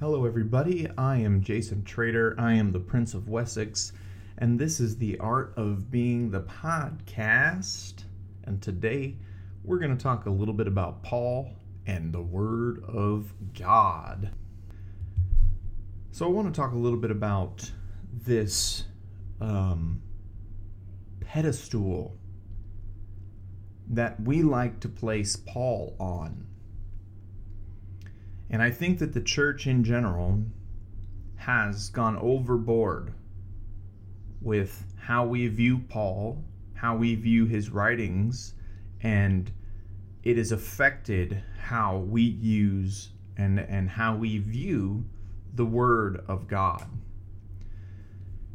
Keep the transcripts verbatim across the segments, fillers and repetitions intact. Hello everybody, I am Jason Trader, I am the Prince of Wessex, and this is The Art of Being the podcast, and today we're going to talk a little bit about Paul and the Word of God. So I want to talk a little bit about this um, pedestal that we like to place Paul on. And I think that the church in general has gone overboard with how we view Paul, how we view his writings, and it has affected how we use and, and how we view the Word of God.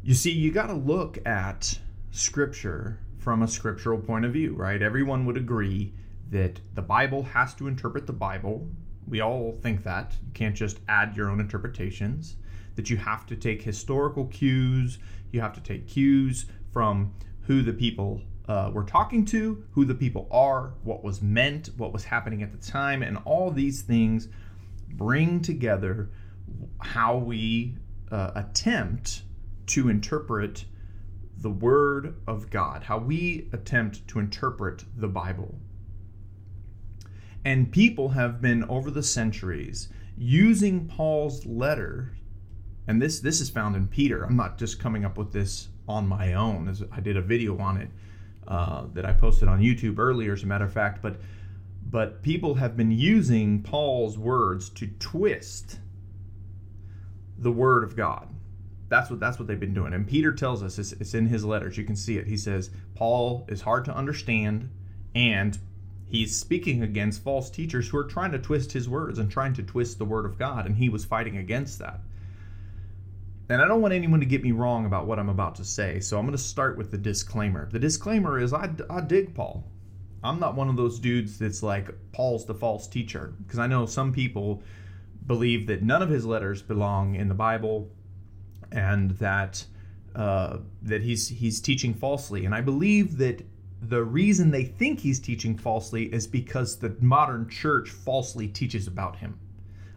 You see, you got to look at Scripture from a scriptural point of view, right? Everyone would agree that the Bible has to interpret the Bible. We all think that. You can't just add your own interpretations, that you have to take historical cues, you have to take cues from who the people uh, were talking to, who the people are, what was meant, what was happening at the time, and all these things bring together how we uh, attempt to interpret the Word of God, how we attempt to interpret the Bible. And people have been, over the centuries, using Paul's letter, and this, this is found in Peter. I'm not just coming up with this on my own. I did a video on it uh, that I posted on YouTube earlier, as a matter of fact. But, but people have been using Paul's words to twist the Word of God. That's what that's what they've been doing. And Peter tells us, it's, it's in his letters. You can see it. He says, Paul is hard to understand, and he's speaking against false teachers who are trying to twist his words and trying to twist the Word of God, and he was fighting against that. And I don't want anyone to get me wrong about what I'm about to say, so I'm going to start with the disclaimer. The disclaimer is I, I dig Paul. I'm not one of those dudes that's like, Paul's the false teacher, because I know some people believe that none of his letters belong in the Bible and that uh, that he's he's teaching falsely. And I believe that the reason they think he's teaching falsely is because the modern church falsely teaches about him.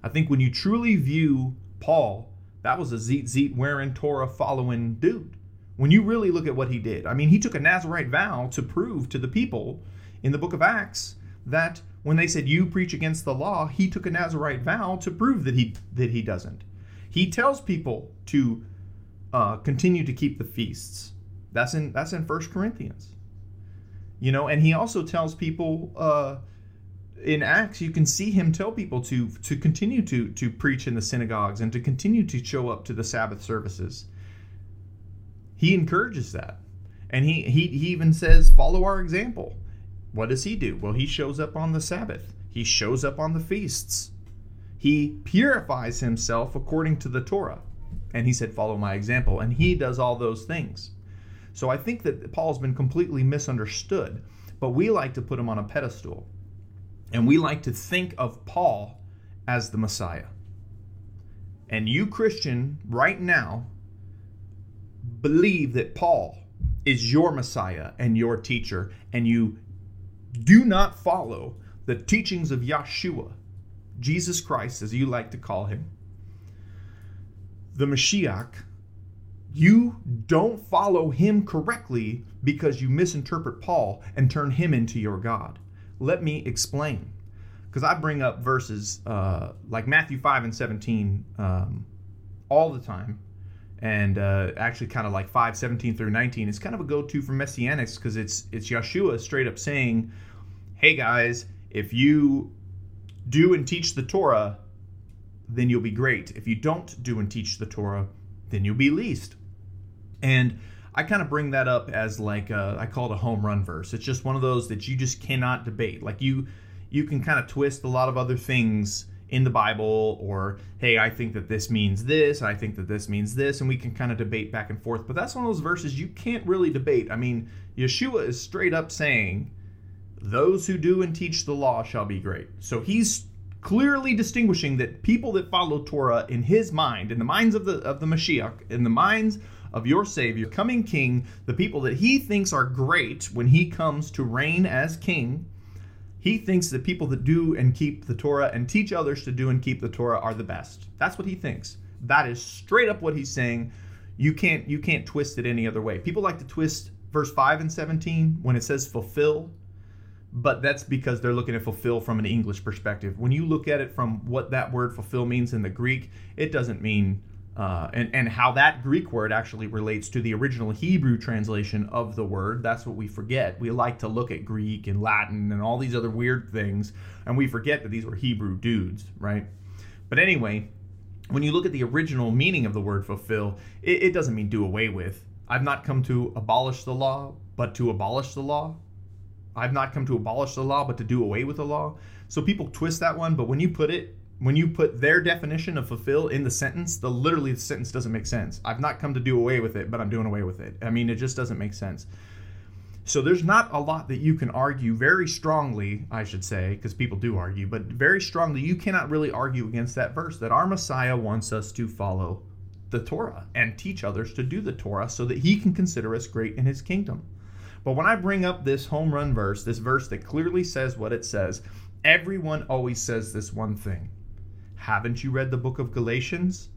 I think when you truly view Paul, that was a zeet zeet wearing Torah following dude. When you really look at what he did, I mean, he took a Nazarite vow to prove to the people in the book of Acts that when they said, you preach against the law, he took a Nazarite vow to prove that he that he doesn't. He tells people to uh, continue to keep the feasts. That's in that's in First Corinthians. You know, and he also tells people uh, in Acts, you can see him tell people to to continue to to preach in the synagogues and to continue to show up to the Sabbath services. He encourages that. And he, he, he even says, follow our example. What does he do? Well, he shows up on the Sabbath. He shows up on the feasts. He purifies himself according to the Torah. And he said, follow my example. And he does all those things. So I think that Paul's been completely misunderstood, but we like to put him on a pedestal, and we like to think of Paul as the Messiah. And you, Christian, right now, believe that Paul is your Messiah and your teacher, and you do not follow the teachings of Yahshua, Jesus Christ, as you like to call him, the Mashiach. You don't follow him correctly because you misinterpret Paul and turn him into your God. Let me explain. Because I bring up verses uh, like Matthew five and seventeen um, all the time. And uh, actually kind of like five, seventeen through nineteen. It's kind of a go-to for Messianics because it's, it's Yeshua straight up saying, hey guys, if you do and teach the Torah, then you'll be great. If you don't do and teach the Torah, then you'll be least. And I kind of bring that up as like, a, I call it a home run verse. It's just one of those that you just cannot debate. Like you you can kind of twist a lot of other things in the Bible, or, hey, I think that this means this, I think that this means this, and we can kind of debate back and forth. But that's one of those verses you can't really debate. I mean, Yeshua is straight up saying, those who do and teach the law shall be great. So he's clearly distinguishing that people that follow Torah in his mind, in the minds of the of the Mashiach, in the minds of your Savior, coming King, the people that he thinks are great when he comes to reign as King, He thinks that people that do and keep the Torah and teach others to do and keep the Torah are the best. That's what he thinks. That is straight up what he's saying. You can't you can't twist it any other way. People like to twist verse five and seventeen when it says fulfill, but that's because they're looking at fulfill from an English perspective. When you look at it from what that word fulfill means in the Greek, it doesn't mean, uh, and, and how that Greek word actually relates to the original Hebrew translation of the word. That's what we forget. We like to look at Greek and Latin and all these other weird things, and we forget that these were Hebrew dudes, right? But anyway, when you look at the original meaning of the word fulfill, it, it doesn't mean do away with. I've not come to abolish the law, but to abolish the law. I've not come to abolish the law, but to do away with the law. So people twist that one, but when you put it, when you put their definition of fulfill in the sentence, the literally the sentence doesn't make sense. I've not come to do away with it, but I'm doing away with it. I mean, it just doesn't make sense. So there's not a lot that you can argue very strongly, I should say, because people do argue, but very strongly, you cannot really argue against that verse that our Messiah wants us to follow the Torah and teach others to do the Torah so that he can consider us great in his kingdom. But when I bring up this home run verse, this verse that clearly says what it says, everyone always says this one thing. Haven't you read the book of Galatians?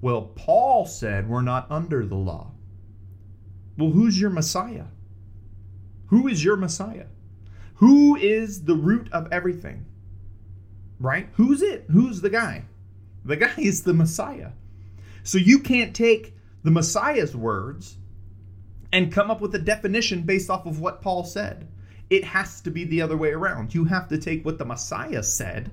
Well, Paul said we're not under the law. Well, who's your Messiah? Who is your Messiah? Who is the root of everything? Right? Who's it? Who's the guy? The guy is the Messiah. So you can't take the Messiah's words and come up with a definition based off of what Paul said. It has to be the other way around. You have to take what the Messiah said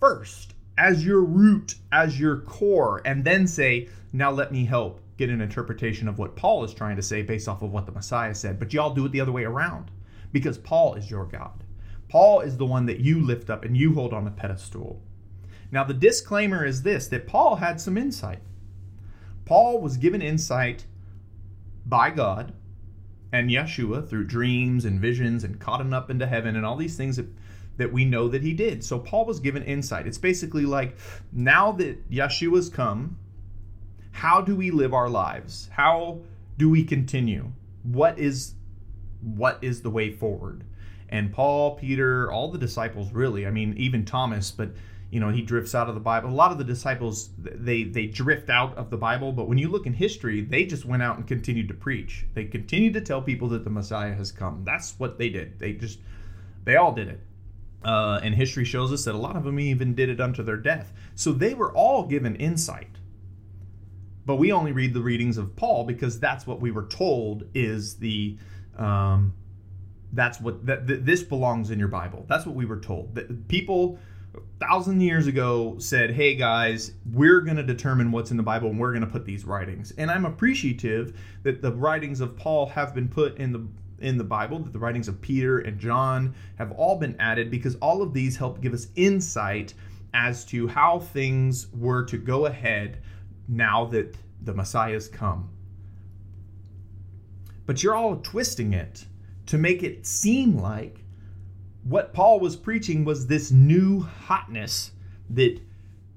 first as your root, as your core, and then say, now let me help get an interpretation of what Paul is trying to say based off of what the Messiah said. But y'all do it the other way around because Paul is your God. Paul is the one that you lift up and you hold on a pedestal. Now, the disclaimer is this, that Paul had some insight. Paul was given insight by God and Yeshua through dreams and visions and caught him up into heaven and all these things that, that we know that he did. So Paul was given insight. It's basically like, now that Yeshua's come, how do we live our lives? How do we continue? What is, what is the way forward? And Paul, Peter, all the disciples really, I mean, even Thomas, but you know, he drifts out of the Bible. A lot of the disciples, they they drift out of the Bible. But when you look in history, they just went out and continued to preach. They continued to tell people that the Messiah has come. That's what they did. They just, they all did it. Uh, and history shows us that a lot of them even did it unto their death. So they were all given insight. But we only read the readings of Paul because that's what we were told is the... Um, that's what... That, th- this belongs in your Bible. That's what we were told. That people... A thousand years ago said, hey guys, we're going to determine what's in the Bible and we're going to put these writings. And I'm appreciative that the writings of Paul have been put in the in the Bible, that the writings of Peter and John have all been added because all of these help give us insight as to how things were to go ahead now that the Messiah's come. But you're all twisting it to make it seem like what Paul was preaching was this new hotness that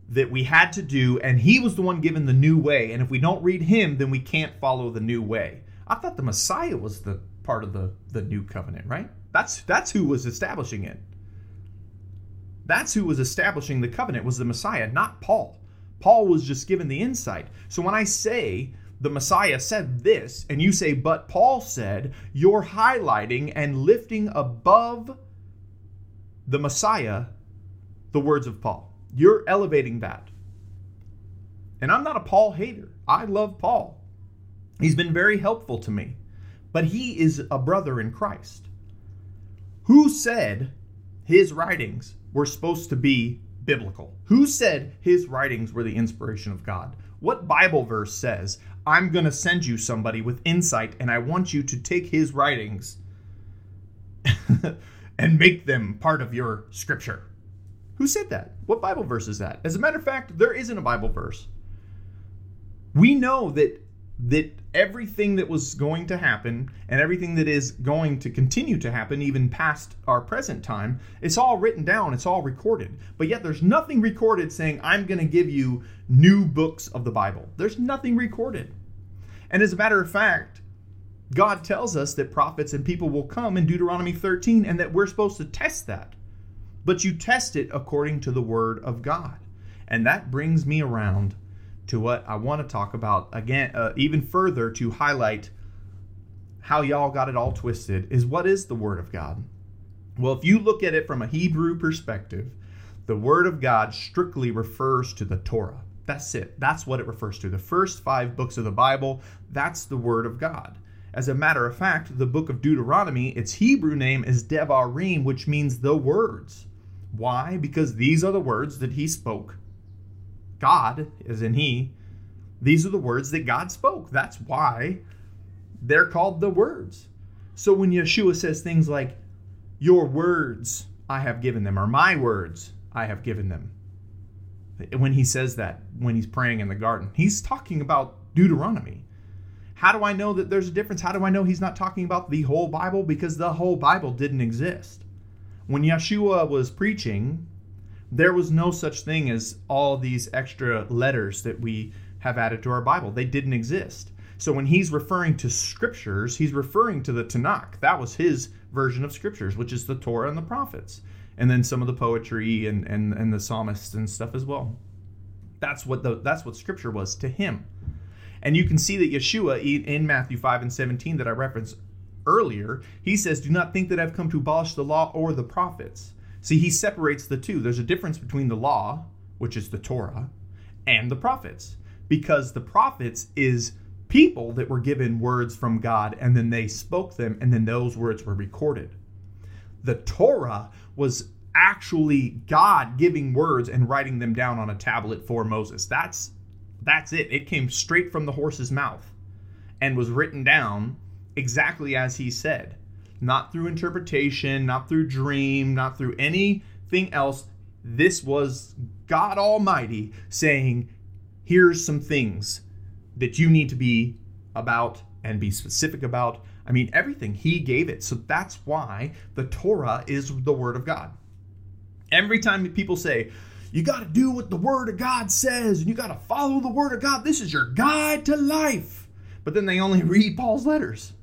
that we had to do, and he was the one given the new way, and if we don't read him, then we can't follow the new way. I thought the Messiah was the part of the, the new covenant, right? That's that's who was establishing it. That's who was establishing the covenant, was the Messiah, not Paul. Paul was just given the insight. So when I say the Messiah said this, and you say, but Paul said, you're highlighting and lifting above the Messiah the words of Paul. You're elevating that. And I'm not a Paul hater. I love Paul. He's been very helpful to me. But he is a brother in Christ. Who said his writings were supposed to be biblical? Who said his writings were the inspiration of God? What Bible verse says, I'm going to send you somebody with insight and I want you to take his writings and make them part of your scripture? Who said that? What Bible verse is that? As a matter of fact, there isn't a Bible verse. We know that that everything that was going to happen and everything that is going to continue to happen, even past our present time, it's all written down, it's all recorded. But yet there's nothing recorded saying, I'm going to give you new books of the Bible. There's nothing recorded. And as a matter of fact, God tells us that prophets and people will come in Deuteronomy thirteen and that we're supposed to test that. But you test it according to the word of God. And that brings me around to what I want to talk about again, uh, even further, to highlight how y'all got it all twisted, is what is the word of God? Well, if you look at it from a Hebrew perspective, the word of God strictly refers to the Torah. That's it. That's what it refers to. The first five books of the Bible, that's the word of God. As a matter of fact, the book of Deuteronomy, its Hebrew name is Devarim, which means the words. Why? Because these are the words that he spoke. God, as in he, these are the words that God spoke. That's why they're called the words. So when Yeshua says things like, your words I have given them, or my words I have given them, when he says that, when he's praying in the garden, he's talking about Deuteronomy. How do I know that there's a difference? How do I know he's not talking about the whole Bible? Because the whole Bible didn't exist. When Yeshua was preaching, there was no such thing as all these extra letters that we have added to our Bible. They didn't exist. So when he's referring to scriptures, he's referring to the Tanakh. That was his version of scriptures, which is the Torah and the prophets, and then some of the poetry and and, and the psalmists and stuff as well. That's what the that's what scripture was to him. And you can see that Yeshua in Matthew five and seventeen that I referenced earlier, he says, do not think that I've come to abolish the law or the prophets. See, he separates the two. There's a difference between the law, which is the Torah, and the prophets, because the prophets is people that were given words from God, and then they spoke them, and then those words were recorded. The Torah was actually God giving words and writing them down on a tablet for Moses. That's that's it. It came straight from the horse's mouth and was written down exactly as he said. Not through interpretation, not through dream, not through anything else. This was God Almighty saying, here's some things that you need to be about and be specific about. I mean, everything. He gave it. So that's why the Torah is the word of God. Every time people say, you got to do what the word of God says, and you got to follow the word of God. This is your guide to life. But then they only read Paul's letters,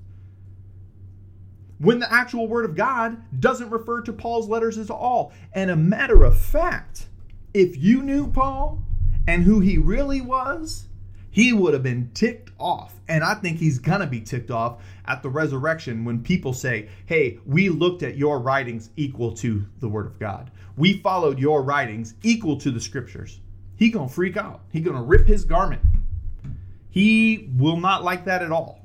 when the actual word of God doesn't refer to Paul's letters at all. And a matter of fact, if you knew Paul and who he really was, he would have been ticked off. And I think he's going to be ticked off at the resurrection when people say, hey, we looked at your writings equal to the word of God. We followed your writings equal to the scriptures. He going to freak out. He going to rip his garment. He will not like that at all.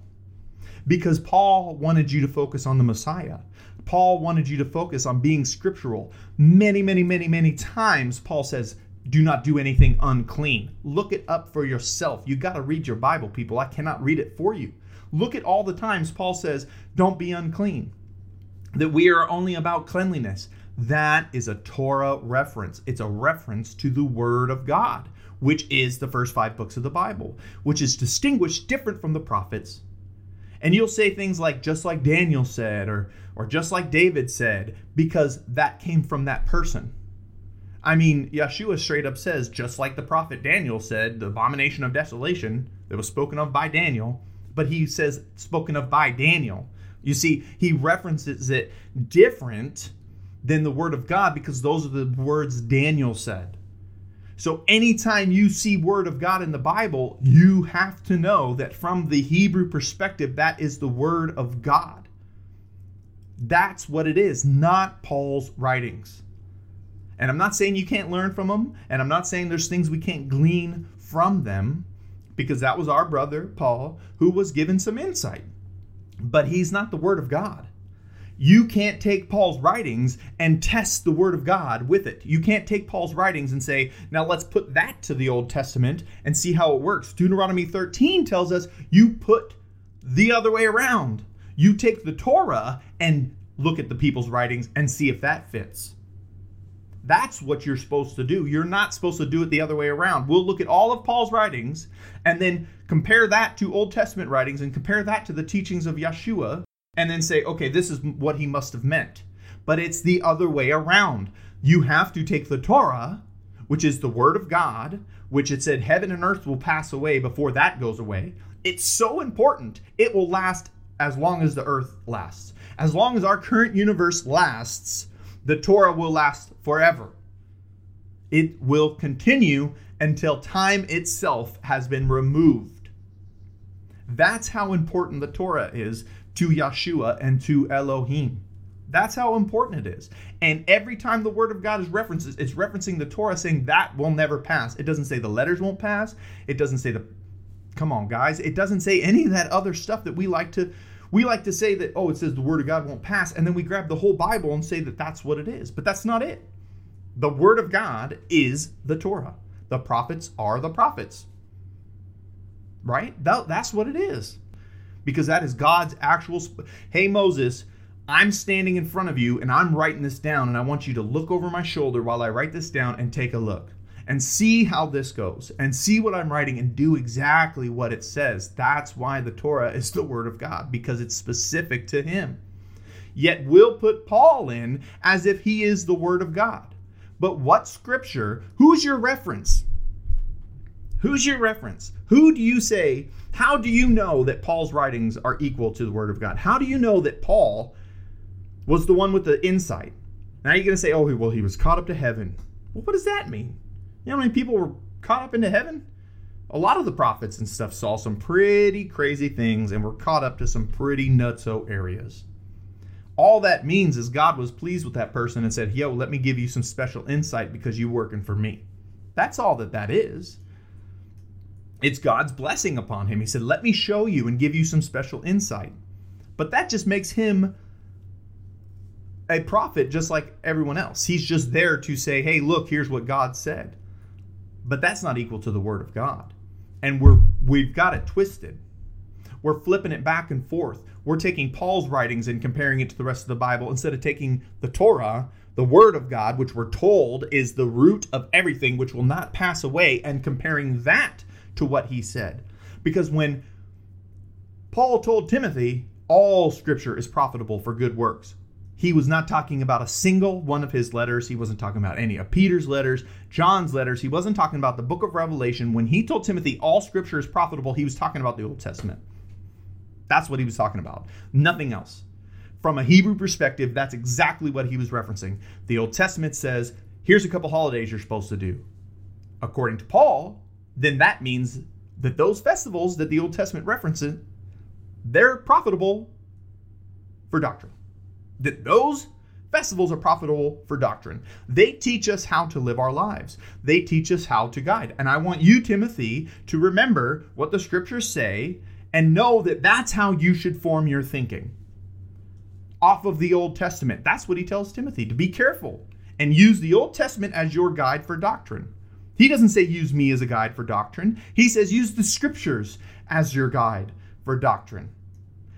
Because Paul wanted you to focus on the Messiah. Paul wanted you to focus on being scriptural. Many, many, many, many times Paul says, do not do anything unclean. Look it up for yourself. You got to read your Bible, people. I cannot read it for you. Look at all the times Paul says, don't be unclean, that we are only about cleanliness. That is a Torah reference. It's a reference to the Word of God, which is the first five books of the Bible, which is distinguished different from the prophets. And you'll say things like, just like Daniel said, or or just like David said, because that came from that person. I mean, Yeshua straight up says, just like the prophet Daniel said, the abomination of desolation that was spoken of by Daniel, but he says spoken of by Daniel. You see, he references it different than the word of God because those are the words Daniel said. So anytime you see word of God in the Bible, you have to know that from the Hebrew perspective, that is the word of God. That's what it is, not Paul's writings. And I'm not saying you can't learn from them, and I'm not saying there's things we can't glean from them, because that was our brother, Paul, who was given some insight. But he's not the word of God. You can't take Paul's writings and test the word of God with it. You can't take Paul's writings and say, now let's put that to the Old Testament and see how it works. Deuteronomy thirteen tells us you put the other way around. You take the Torah and look at the people's writings and see if that fits. That's what you're supposed to do. You're not supposed to do it the other way around. We'll look at all of Paul's writings and then compare that to Old Testament writings and compare that to the teachings of Yeshua, and then say, okay, this is what he must have meant. But it's the other way around. You have to take the Torah, which is the word of God, which it said heaven and earth will pass away before that goes away. It's so important. It will last as long as the earth lasts. As long as our current universe lasts, the Torah will last forever. It will continue until time itself has been removed. That's how important the Torah is to Yeshua and to Elohim. That's how important it is. And every time the word of God is referenced, it's referencing the Torah, saying that will never pass. It doesn't say the letters won't pass. It doesn't say the, come on guys, it doesn't say any of that other stuff that we like to, we like to say that, oh, it says the word of God won't pass. And then we grab the whole Bible and say that that's what it is. But that's not it. The word of God is the Torah. The prophets are the prophets, right? That, that's what it is. Because that is God's actual, sp- hey Moses, I'm standing in front of you and I'm writing this down, and I want you to look over my shoulder while I write this down and take a look and see how this goes and see what I'm writing and do exactly what it says. That's why the Torah is the word of God, because it's specific to him. Yet we'll put Paul in as if he is the word of God. But what scripture, who's your reference? Who's your reference? Who do you say, how do you know that Paul's writings are equal to the word of God? How do you know that Paul was the one with the insight? Now you're going to say, oh, well, he was caught up to heaven. Well, what does that mean? You know how many people were caught up into heaven? A lot of the prophets and stuff saw some pretty crazy things and were caught up to some pretty nutso areas. All that means is God was pleased with that person and said, yo, let me give you some special insight because you're working for me. That's all that that is. It's God's blessing upon him. He said, let me show you and give you some special insight. But that just makes him a prophet just like everyone else. He's just there to say, hey, look, here's what God said. But that's not equal to the word of God. And we're, we've got it twisted. We're flipping it back and forth. We're taking Paul's writings and comparing it to the rest of the Bible instead of taking the Torah, the word of God, which we're told is the root of everything, which will not pass away, and comparing that to what he said. Because when Paul told Timothy, all scripture is profitable for good works, he was not talking about a single one of his letters. He wasn't talking about any of Peter's letters, John's letters. He wasn't talking about the book of Revelation. When he told Timothy all scripture is profitable, he was talking about the Old Testament. That's what he was talking about. Nothing else. From a Hebrew perspective, that's exactly what he was referencing. The Old Testament says, here's a couple holidays you're supposed to do. According to Paul, then that means that those festivals that the Old Testament references, they're profitable for doctrine. That those festivals are profitable for doctrine. They teach us how to live our lives. They teach us how to guide. And I want you, Timothy, to remember what the scriptures say and know that that's how you should form your thinking. Off of the Old Testament. That's what he tells Timothy, to be careful and use the Old Testament as your guide for doctrine. He doesn't say use me as a guide for doctrine. He says use the scriptures as your guide for doctrine.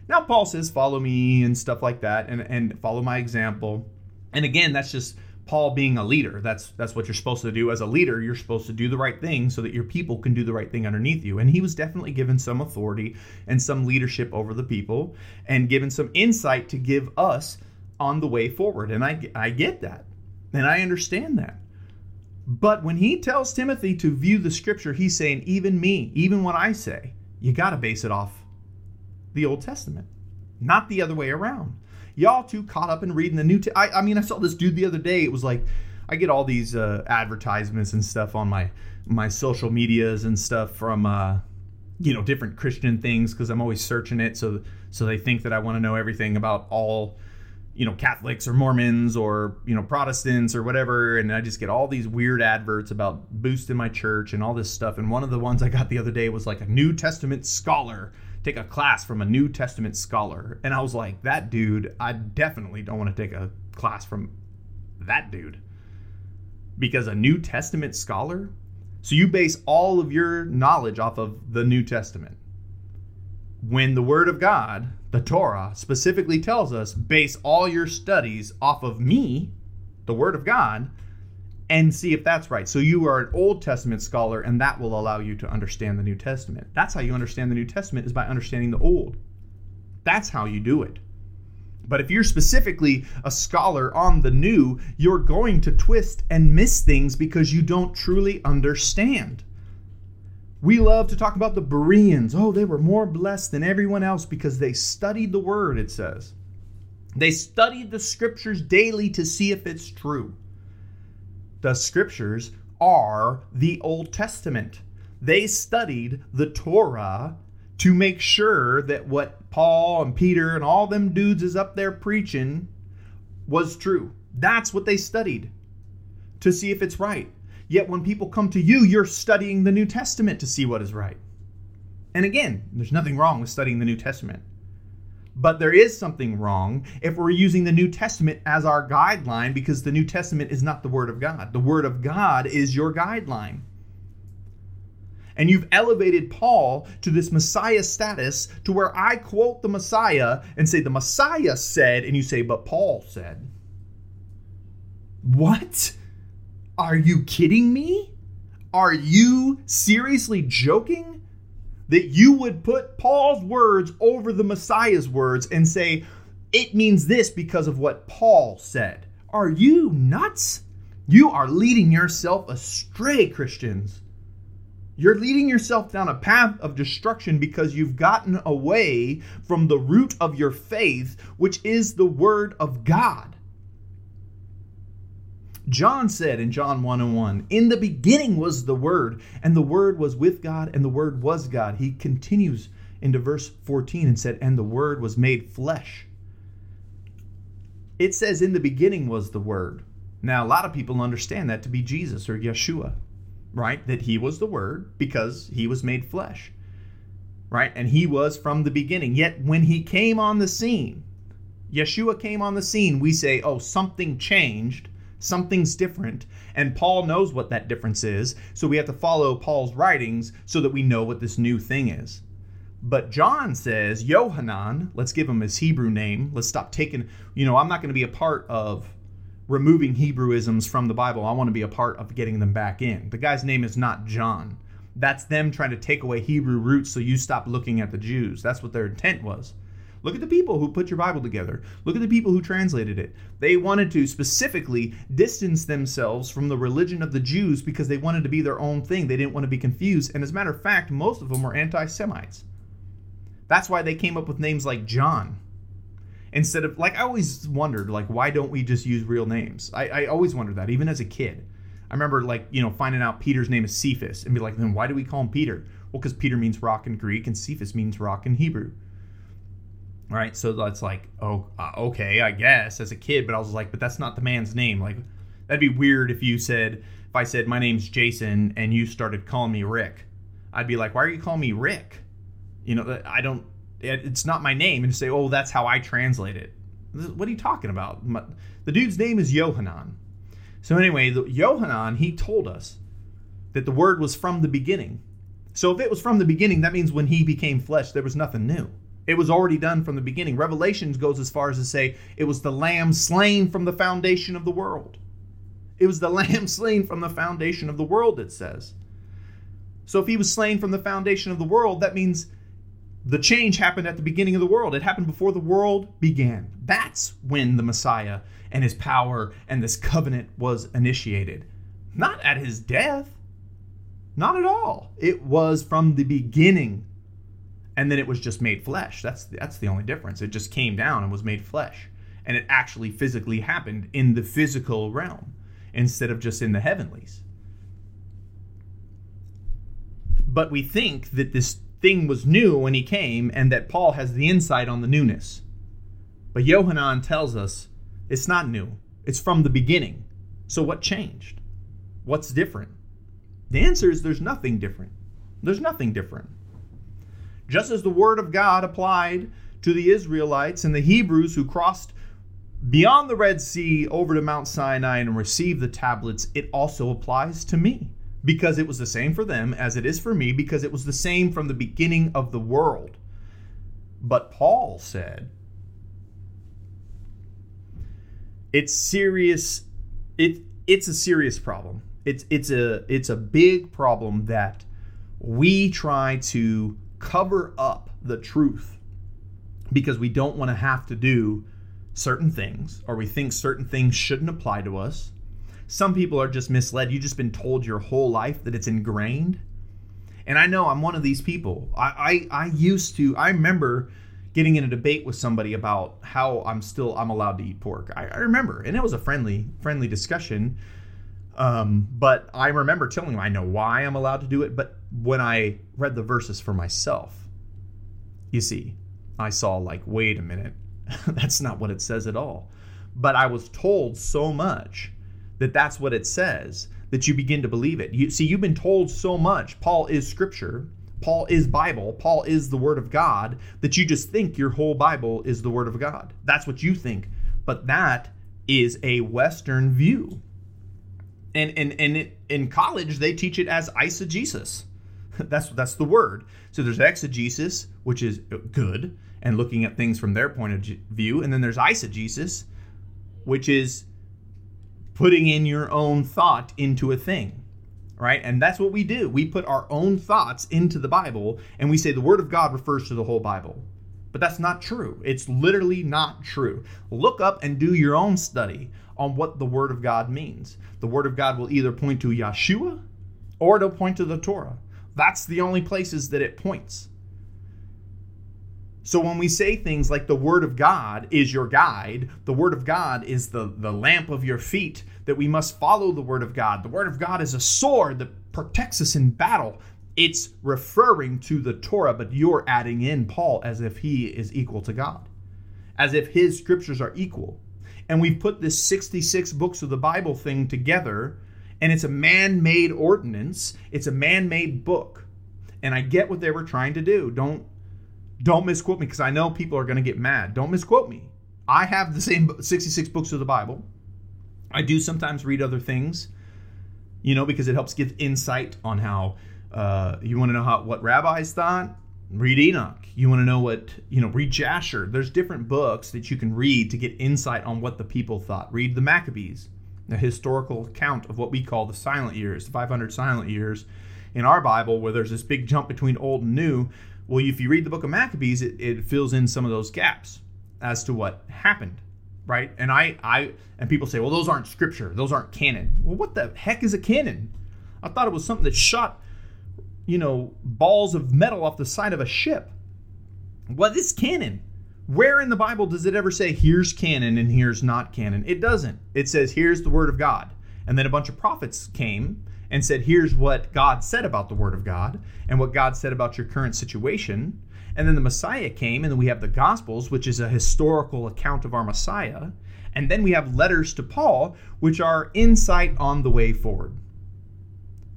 Now, Paul says, follow me and stuff like that, and, and follow my example. And again, that's just Paul being a leader. That's that's what you're supposed to do as a leader. You're supposed to do the right thing so that your people can do the right thing underneath you. And he was definitely given some authority and some leadership over the people and given some insight to give us on the way forward. And I, I get that. And I understand that. But when he tells Timothy to view the scripture, he's saying, even me, even what I say, you got to base it off the Old Testament, not the other way around. Y'all too caught up in reading the New Testament. I, I mean, I saw this dude the other day. It was like, I get all these uh, advertisements and stuff on my my social medias and stuff from, uh, you know, different Christian things because I'm always searching it. So so they think that I want to know everything about all, you know, Catholics or Mormons or, you know, Protestants or whatever. And I just get all these weird adverts about boosting my church and all this stuff. And one of the ones I got the other day was like a New Testament scholar. Take a class from a New Testament scholar. And I was like, that dude, I definitely don't want to take a class from that dude. Because a New Testament scholar? So you base all of your knowledge off of the New Testament. When the Word of God, the Torah, specifically tells us, base all your studies off of me, the Word of God, and see if that's right. So you are an Old Testament scholar, and that will allow you to understand the New Testament. That's how you understand the New Testament, is by understanding the Old. That's how you do it. But if you're specifically a scholar on the New, you're going to twist and miss things because you don't truly understand. We love to talk about the Bereans. Oh, they were more blessed than everyone else because they studied the word, it says. They studied the scriptures daily to see if it's true. The scriptures are the Old Testament. They studied the Torah to make sure that what Paul and Peter and all them dudes is up there preaching was true. That's what they studied to see if it's right. Yet when people come to you, you're studying the New Testament to see what is right. And again, there's nothing wrong with studying the New Testament. But there is something wrong if we're using the New Testament as our guideline, because the New Testament is not the Word of God. The Word of God is your guideline. And you've elevated Paul to this Messiah status to where I quote the Messiah and say, the Messiah said, and you say, but Paul said. What? Are you kidding me? Are you seriously joking? That you would put Paul's words over the Messiah's words and say, it means this because of what Paul said. Are you nuts? You are leading yourself astray, Christians. You're leading yourself down a path of destruction because you've gotten away from the root of your faith, which is the Word of God. John said in John one and one, in the beginning was the Word, and the Word was with God, and the Word was God. He continues into verse fourteen and said, and the Word was made flesh. It says in the beginning was the Word. Now, a lot of people understand that to be Jesus or Yeshua, right? That he was the Word because he was made flesh, right? And he was from the beginning. Yet when he came on the scene, Yeshua came on the scene, we say, oh, something changed. Something's different, and Paul knows what that difference is, so we have to follow Paul's writings so that we know what this new thing is. But John says, Yohanan, let's give him his Hebrew name. Let's stop taking, you know, I'm not going to be a part of removing Hebrewisms from the Bible. I want to be a part of getting them back in. The guy's name is not John. That's them trying to take away Hebrew roots so you stop looking at the Jews. That's what their intent was. Look at the people who put your Bible together. Look at the people who translated it. They wanted to specifically distance themselves from the religion of the Jews because they wanted to be their own thing. They didn't want to be confused. And as a matter of fact, most of them were anti-Semites. That's why they came up with names like John. Instead of, like, I always wondered, like, why don't we just use real names? I, I always wondered that, even as a kid. I remember, like, you know, finding out Peter's name is Cephas and be like, then why do we call him Peter? Well, because Peter means rock in Greek and Cephas means rock in Hebrew. Right, so that's like, oh, uh, okay, I guess, as a kid, but I was like, but that's not the man's name. Like, that'd be weird if you said, if I said, my name's Jason, and you started calling me Rick. I'd be like, why are you calling me Rick? You know, I don't, it, it's not my name. And you say, oh, that's how I translate it. What are you talking about? My, the dude's name is Yohanan. So anyway, the, Yohanan, he told us that the Word was from the beginning. So if it was from the beginning, that means when he became flesh, there was nothing new. It was already done from the beginning. Revelations goes as far as to say it was the lamb slain from the foundation of the world. It was the lamb slain from the foundation of the world, it says. So if he was slain from the foundation of the world, that means the change happened at the beginning of the world. It happened before the world began. That's when the Messiah and his power and this covenant was initiated. Not at his death. Not at all. It was from the beginning. And then it was just made flesh. That's that's the only difference. It just came down and was made flesh. And it actually physically happened in the physical realm instead of just in the heavenlies. But we think that this thing was new when he came and that Paul has the insight on the newness. But Yohanan tells us it's not new. It's from the beginning. So what changed? What's different? The answer is there's nothing different. There's nothing different. Just as the word of God applied to the Israelites and the Hebrews who crossed beyond the Red Sea over to Mount Sinai and received the tablets, it also applies to me because it was the same for them as it is for me because it was the same from the beginning of the world. But Paul said, it's serious. It, it's a serious problem. It's, it's a, it's a big problem that we try to cover up the truth because we don't want to have to do certain things, or we think certain things shouldn't apply to us. Some people are just misled. You've just been told your whole life that it's ingrained. And I know I'm one of these people. I, I, I used to, I remember getting in a debate with somebody about how I'm still, I'm allowed to eat pork. I, I remember, and it was a friendly, friendly discussion. Um, but I remember telling them, I know why I'm allowed to do it. But when I read the verses for myself, you see, I saw like, wait a minute, that's not what it says at all. But I was told so much that that's what it says, that you begin to believe it. You see, you've been told so much. Paul is scripture. Paul is Bible. Paul is the word of God, that you just think your whole Bible is the word of God. That's what you think. But that is a Western view. And and and it, in college, they teach it as eisegesis. That's that's the word. So there's exegesis, which is good, and looking at things from their point of view. And then there's eisegesis, which is putting in your own thought into a thing, right? And that's what we do. We put our own thoughts into the Bible, and we say the word of God refers to the whole Bible. But that's not true. It's literally not true. Look up and do your own study on what the word of God means. The word of God will either point to Yeshua or it'll point to the Torah. That's the only places that it points. So when we say things like the word of God is your guide, the word of God is the, the lamp of your feet, that we must follow the word of God. The word of God is a sword that protects us in battle. It's referring to the Torah, but you're adding in Paul as if he is equal to God, as if his scriptures are equal. And we've put this sixty-six books of the Bible thing together, and it's a man-made ordinance. It's a man-made book. And I get what they were trying to do. Don't Don't misquote me, because I know people are going to get mad. Don't misquote me. I have the same sixty-six books of the Bible. I do sometimes read other things, you know, because it helps give insight on how uh, you want to know how what rabbis thought. Read Enoch. You want to know what, you know, read Jasher. There's different books that you can read to get insight on what the people thought. Read the Maccabees, a historical account of what we call the silent years, the five hundred silent years in our Bible, where there's this big jump between old and new. Well, if you read the book of Maccabees, it, it fills in some of those gaps as to what happened, right? And I, I, and people say, well, those aren't scripture. Those aren't canon. Well, what the heck is a canon? I thought it was something that shot, you know, balls of metal off the side of a ship. What is canon? Where in the Bible does it ever say, here's canon and here's not canon? It doesn't. It says, here's the word of God. And then a bunch of prophets came and said, here's what God said about the word of God and what God said about your current situation. And then the Messiah came, and then we have the Gospels, which is a historical account of our Messiah. And then we have letters to Paul, which are insight on the way forward.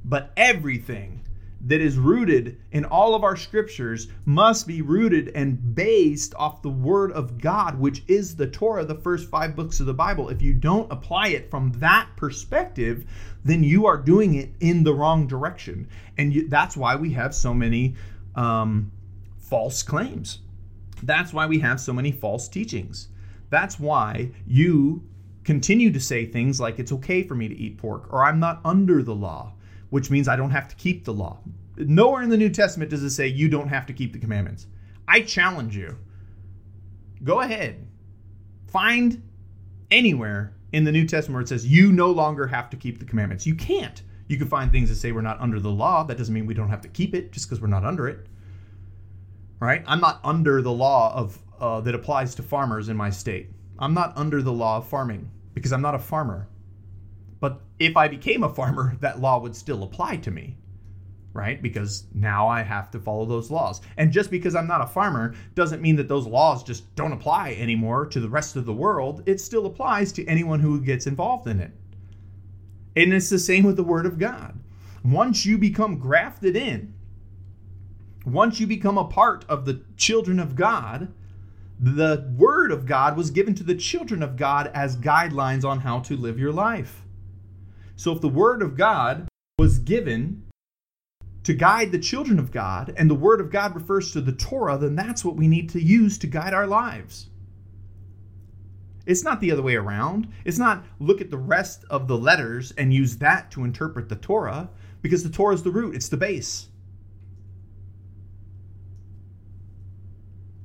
But everything that is rooted in all of our scriptures must be rooted and based off the word of God, which is the Torah, the first five books of the Bible. If you don't apply it from that perspective, then you are doing it in the wrong direction. And you, that's why we have so many um, false claims. That's why we have so many false teachings. That's why you continue to say things like, it's okay for me to eat pork, or I'm not under the law, which means I don't have to keep the law. Nowhere in the New Testament does it say you don't have to keep the commandments. I challenge you. Go ahead. Find anywhere in the New Testament where it says you no longer have to keep the commandments. You can't. You can find things that say we're not under the law. That doesn't mean we don't have to keep it just because we're not under it. Right? I'm not under the law of uh, that applies to farmers in my state. I'm not under the law of farming because I'm not a farmer. But if I became a farmer, that law would still apply to me, right? Because now I have to follow those laws. And just because I'm not a farmer doesn't mean that those laws just don't apply anymore to the rest of the world. It still applies to anyone who gets involved in it. And it's the same with the word of God. Once you become grafted in, once you become a part of the children of God, the word of God was given to the children of God as guidelines on how to live your life. So if the word of God was given to guide the children of God, and the word of God refers to the Torah, then that's what we need to use to guide our lives. It's not the other way around. It's not look at the rest of the letters and use that to interpret the Torah, because the Torah is the root. It's the base.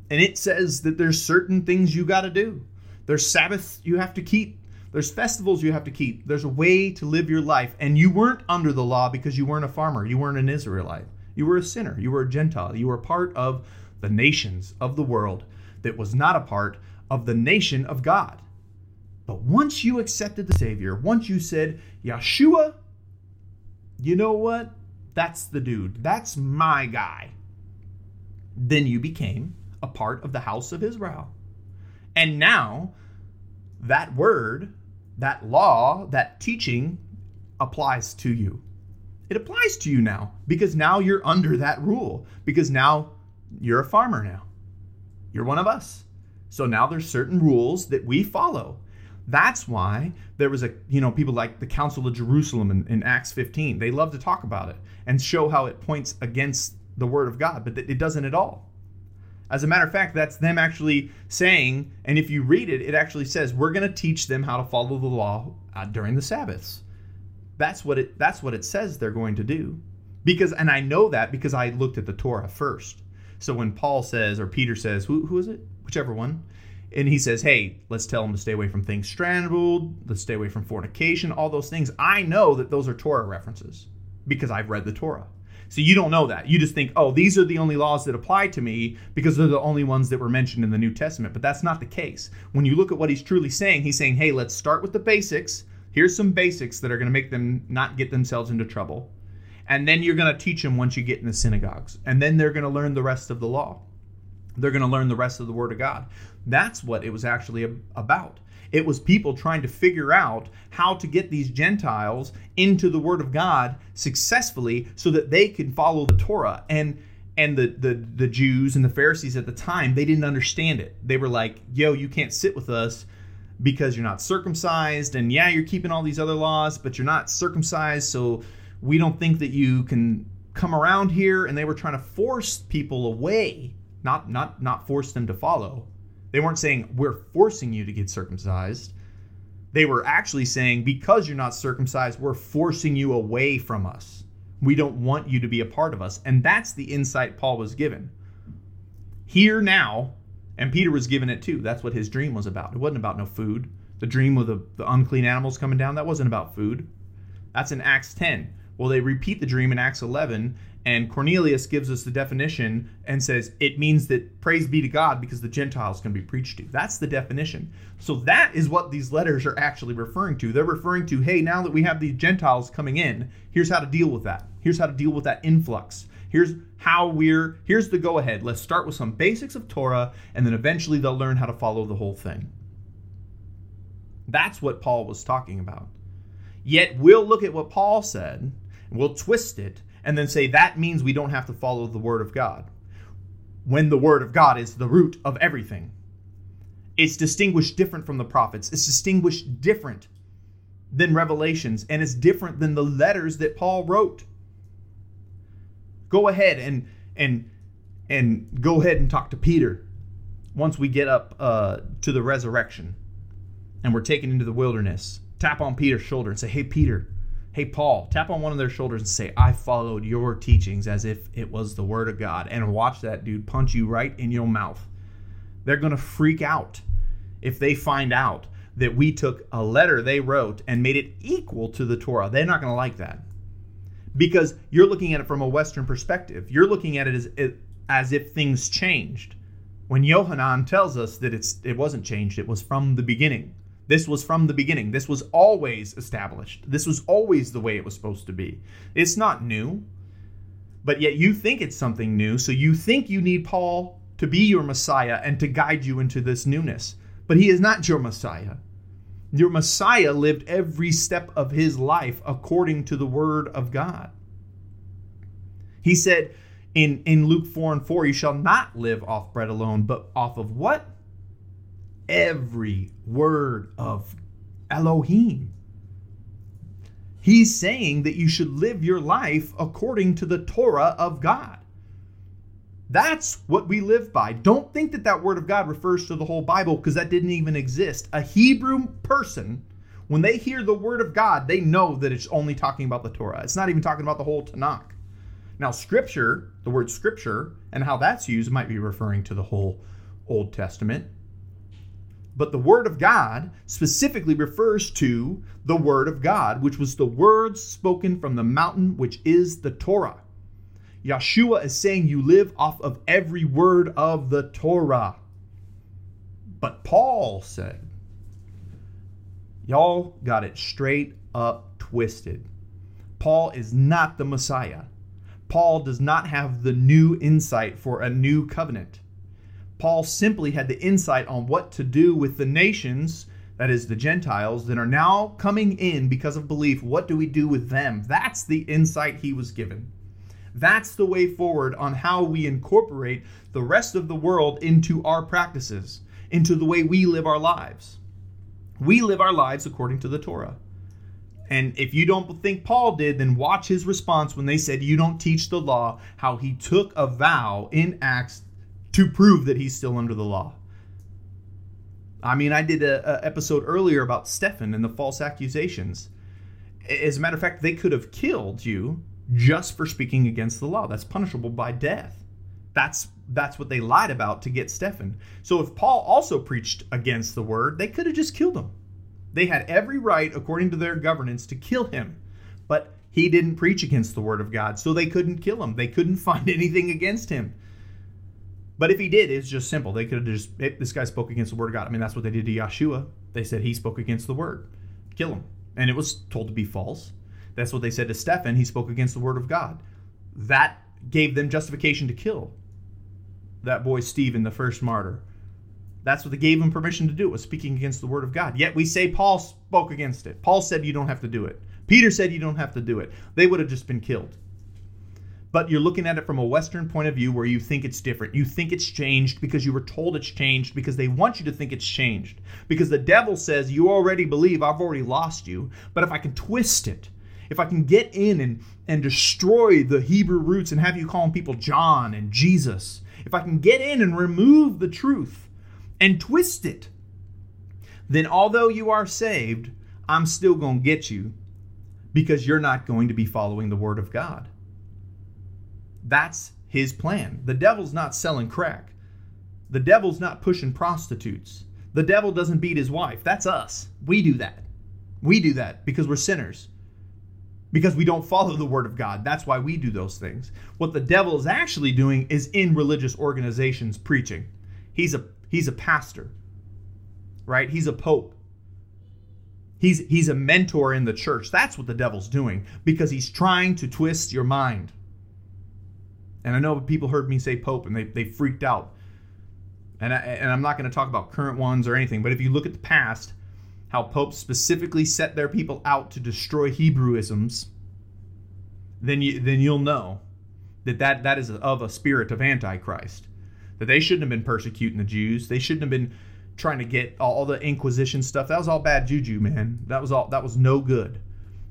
And it says that there's certain things you got to do. There's Sabbaths you have to keep. There's festivals you have to keep. There's a way to live your life. And you weren't under the law because you weren't a farmer. You weren't an Israelite. You were a sinner. You were a Gentile. You were part of the nations of the world that was not a part of the nation of God. But once you accepted the Savior, once you said, Yeshua, you know what? That's the dude. That's my guy. Then you became a part of the house of Israel. And now that word, that law, that teaching applies to you. It applies to you now because now you're under that rule, because now you're a farmer now. You're one of us. So now there's certain rules that we follow. That's why there was a, you know, people like the Council of Jerusalem in, in Acts fifteen. They love to talk about it and show how it points against the word of God, but it doesn't at all. As a matter of fact, that's them actually saying, and if you read it, it actually says, we're going to teach them how to follow the law uh, during the Sabbaths. That's what it that's what it says they're going to do. Because, and I know that because I looked at the Torah first. So when Paul says, or Peter says, who who is it? Whichever one. And he says, hey, let's tell them to stay away from things strangled, let's stay away from fornication, all those things. I know that those are Torah references because I've read the Torah. So you don't know that. You just think, oh, these are the only laws that apply to me because they're the only ones that were mentioned in the New Testament. But that's not the case. When you look at what he's truly saying, he's saying, hey, let's start with the basics. Here's some basics that are going to make them not get themselves into trouble. And then you're going to teach them once you get in the synagogues. And then they're going to learn the rest of the law. They're going to learn the rest of the Word of God. That's what it was actually about. It was people trying to figure out how to get these Gentiles into the Word of God successfully so that they could follow the Torah. And and the, the, the Jews and the Pharisees at the time, they didn't understand it. They were like, yo, you can't sit with us because you're not circumcised. And yeah, you're keeping all these other laws, but you're not circumcised. So we don't think that you can come around here. And they were trying to force people away, not not not force them to follow. They weren't saying, we're forcing you to get circumcised. They were actually saying, because you're not circumcised, we're forcing you away from us. We don't want you to be a part of us. And that's the insight Paul was given. Here now, and Peter was given it too. That's what his dream was about. It wasn't about no food. The dream of the, the unclean animals coming down, that wasn't about food. That's in Acts ten. Well, they repeat the dream in Acts eleven. And Cornelius gives us the definition and says, it means that praise be to God because the Gentiles can be preached to. That's the definition. So that is what these letters are actually referring to. They're referring to, hey, now that we have these Gentiles coming in, here's how to deal with that. Here's how to deal with that influx. Here's how we're, here's the go-ahead. Let's start with some basics of Torah, and then eventually they'll learn how to follow the whole thing. That's what Paul was talking about. Yet we'll look at what Paul said, we'll twist it, and then say, that means we don't have to follow the Word of God, when the Word of God is the root of everything. It's distinguished different from the prophets. It's distinguished different than Revelations, and it's different than the letters that Paul wrote. Go ahead and and and go ahead and talk to Peter once we get up uh, to the resurrection and we're taken into the wilderness. Tap on Peter's shoulder and say, hey, Peter, hey, Paul, tap on one of their shoulders and say, I followed your teachings as if it was the Word of God. And watch that dude punch you right in your mouth. They're going to freak out if they find out that we took a letter they wrote and made it equal to the Torah. They're not going to like that because you're looking at it from a Western perspective. You're looking at it as, as if things changed. When Yohanan tells us that it's it wasn't changed, it was from the beginning. This was from the beginning. This was always established. This was always the way it was supposed to be. It's not new, but yet you think it's something new. So you think you need Paul to be your Messiah and to guide you into this newness. But he is not your Messiah. Your Messiah lived every step of his life according to the Word of God. He said in, in Luke four and four, you shall not live off bread alone, but off of what? Every word of Elohim. He's saying that you should live your life according to the Torah of God. That's what we live by. Don't think that that Word of God refers to the whole Bible, because that didn't even exist. A Hebrew person, when they hear the Word of God, they know that it's only talking about the Torah. It's not even talking about the whole Tanakh. Now, Scripture, the word Scripture, and how that's used might be referring to the whole Old Testament. But the Word of God specifically refers to the Word of God, which was the words spoken from the mountain, which is the Torah. Yeshua is saying you live off of every word of the Torah. But Paul said, y'all got it straight up twisted. Paul is not the Messiah. Paul does not have the new insight for a new covenant. Paul simply had the insight on what to do with the nations, that is the Gentiles, that are now coming in because of belief. What do we do with them? That's the insight he was given. That's the way forward on how we incorporate the rest of the world into our practices, into the way we live our lives. We live our lives according to the Torah. And if you don't think Paul did, then watch his response when they said, you don't teach the law, how he took a vow in Acts to prove that he's still under the law. I mean, I did a, a episode earlier about Stephen and the false accusations. As a matter of fact, they could have killed you just for speaking against the law. That's punishable by death. That's that's what they lied about to get Stephen. So if Paul also preached against the word, they could have just killed him. They had every right, according to their governance, to kill him. But he didn't preach against the word of God, so they couldn't kill him. They couldn't find anything against him. But if he did, it's just simple. They could have just, this guy spoke against the word of God. I mean, that's what they did to Yahshua. They said he spoke against the word. Kill him. And it was told to be false. That's what they said to Stephen. He spoke against the word of God. That gave them justification to kill that boy Stephen, the first martyr. That's what they gave him permission to do, was speaking against the word of God. Yet we say Paul spoke against it. Paul said you don't have to do it. Peter said you don't have to do it. They would have just been killed. But you're looking at it from a Western point of view where you think it's different. You think it's changed because you were told it's changed, because they want you to think it's changed. Because the devil says, you already believe, I've already lost you. But if I can twist it, if I can get in and, and destroy the Hebrew roots and have you calling people John and Jesus, if I can get in and remove the truth, and twist it, then although you are saved, I'm still going to get you because you're not going to be following the word of God. That's his plan. The devil's not selling crack. The devil's not pushing prostitutes. The devil doesn't beat his wife. That's us. We do that. We do that because we're sinners. Because we don't follow the word of God. That's why we do those things. What the devil is actually doing is in religious organizations preaching. He's a He's a pastor, right? He's a pope. He's, he's a mentor in the church. That's what the devil's doing, because he's trying to twist your mind. And I know people heard me say pope and they, they freaked out. And, I, and I'm not going to talk about current ones or anything, but if you look at the past, how popes specifically set their people out to destroy Hebrewisms, then, you, then you'll know that, that that is of a spirit of Antichrist. That they shouldn't have been persecuting the Jews. They shouldn't have been trying to get all the Inquisition stuff. That was all bad juju, man. That was all. That was no good.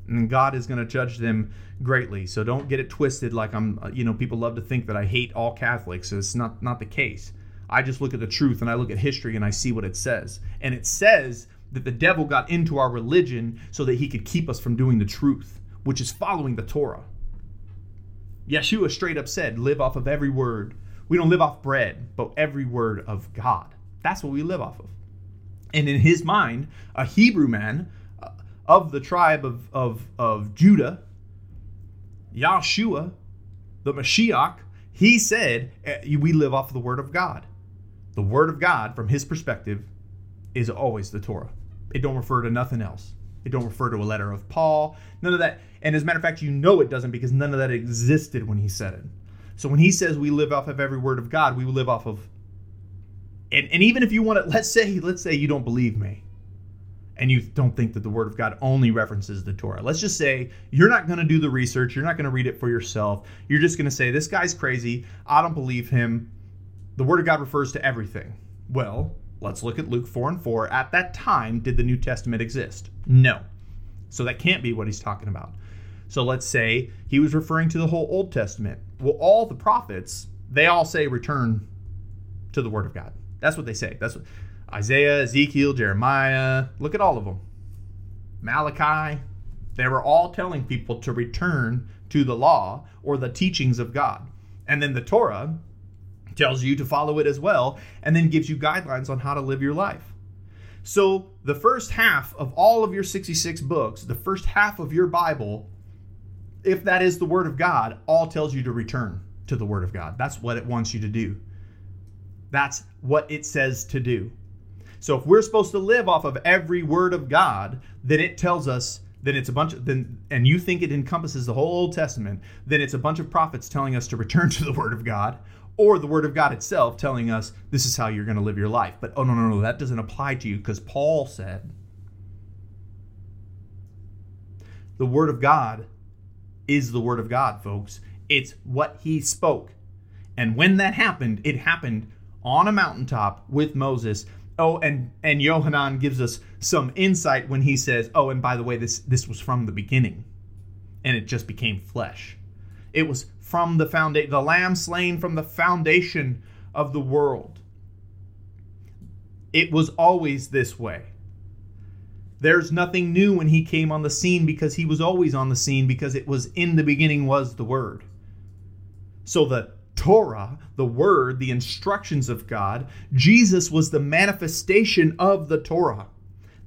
And God is going to judge them greatly. So don't get it twisted like I'm, you know, people love to think that I hate all Catholics. It's not, not the case. I just look at the truth and I look at history and I see what it says. And it says that the devil got into our religion so that he could keep us from doing the truth, which is following the Torah. Yeshua straight up said, live off of every word. We don't live off bread, but every word of God. That's what we live off of. And in his mind, a Hebrew man of the tribe of, of, of Judah, Yahshua, the Mashiach, he said, we live off the word of God. The word of God, from his perspective, is always the Torah. It don't refer to nothing else. It don't refer to a letter of Paul, none of that. And as a matter of fact, you know it doesn't, because none of that existed when he said it. So when he says we live off of every word of God, we live off of, and, and even if you want to, let's say, let's say you don't believe me and you don't think that the word of God only references the Torah. Let's just say you're not going to do the research. You're not going to read it for yourself. You're just going to say, this guy's crazy. I don't believe him. The word of God refers to everything. Well, let's look at Luke four and four. At that time, did the New Testament exist? No. So that can't be what he's talking about. So let's say he was referring to the whole Old Testament. Well, all the prophets, they all say return to the word of God. That's what they say. That's what Isaiah, Ezekiel, Jeremiah, look at all of them. Malachi, they were all telling people to return to the law or the teachings of God. And then the Torah tells you to follow it as well, and then gives you guidelines on how to live your life. So the first half of all of your sixty-six books, the first half of your Bible if that is the word of God, all tells you to return to the word of God. That's what it wants you to do. That's what it says to do. So if we're supposed to live off of every word of God, then it tells us that it's a bunch of, then, and you think it encompasses the whole Old Testament, then it's a bunch of prophets telling us to return to the word of God, or the word of God itself telling us this is how you're going to live your life. But oh, no, no, no, that doesn't apply to you because Paul said the word of God is the word of God, folks. It's what he spoke. And when that happened, it happened on a mountaintop with Moses. Oh, and, and Yohanan gives us some insight when he says, oh, and by the way, this, this was from the beginning, and it just became flesh. It was from the foundation, the lamb slain from the foundation of the world. It was always this way. There's nothing new when he came on the scene because he was always on the scene because it was in the beginning was the word. So the Torah, the word, the instructions of God, Jesus was the manifestation of the Torah.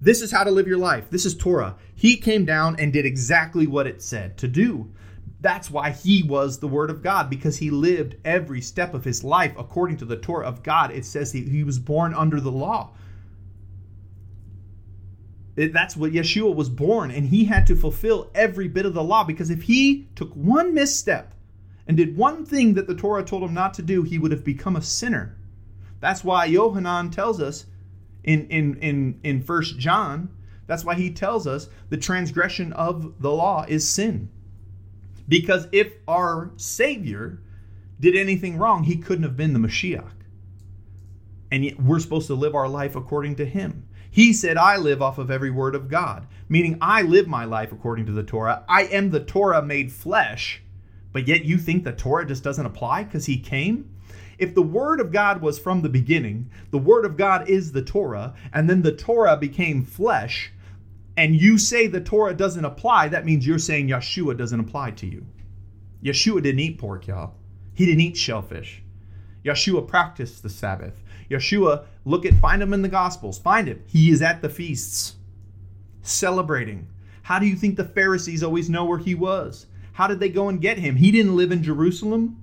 This is how to live your life. This is Torah. He came down and did exactly what it said to do. That's why he was the word of God, because he lived every step of his life according to the Torah of God. It says he, he was born under the law. It, that's what Yeshua was born, and he had to fulfill every bit of the law, because if he took one misstep and did one thing that the Torah told him not to do, he would have become a sinner. That's why Yohanan tells us in, in, in, in First John, that's why he tells us the transgression of the law is sin. Because if our Savior did anything wrong, he couldn't have been the Mashiach. And yet we're supposed to live our life according to him. He said, I live off of every word of God, meaning I live my life according to the Torah. I am the Torah made flesh, but yet you think the Torah just doesn't apply because he came? If the word of God was from the beginning, the word of God is the Torah, and then the Torah became flesh, and you say the Torah doesn't apply, that means you're saying Yeshua doesn't apply to you. Yeshua didn't eat pork, y'all. He didn't eat shellfish. Yeshua practiced the Sabbath. Yeshua, look at, find him in the Gospels. Find him. He is at the feasts, celebrating. How do you think the Pharisees always know where he was? How did they go and get him? He didn't live in Jerusalem.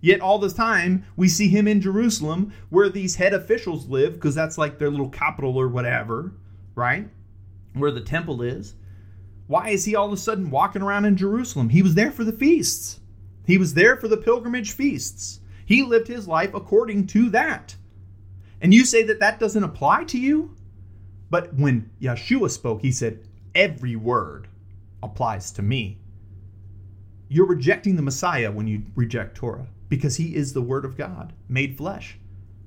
Yet all this time, we see him in Jerusalem where these head officials live, because that's like their little capital or whatever, right? Where the temple is. Why is he all of a sudden walking around in Jerusalem? He was there for the feasts. He was there for the pilgrimage feasts. He lived his life according to that. And you say that that doesn't apply to you? But when Yeshua spoke, he said, every word applies to me. You're rejecting the Messiah when you reject Torah, because he is the word of God made flesh.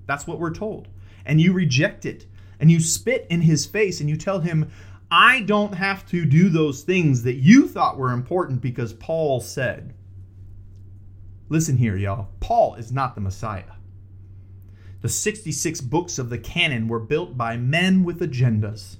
That's what we're told. And you reject it, and you spit in his face, and you tell him, I don't have to do those things that you thought were important because Paul said. Listen here, y'all. Paul is not the Messiah. The sixty-six books of the canon were built by men with agendas.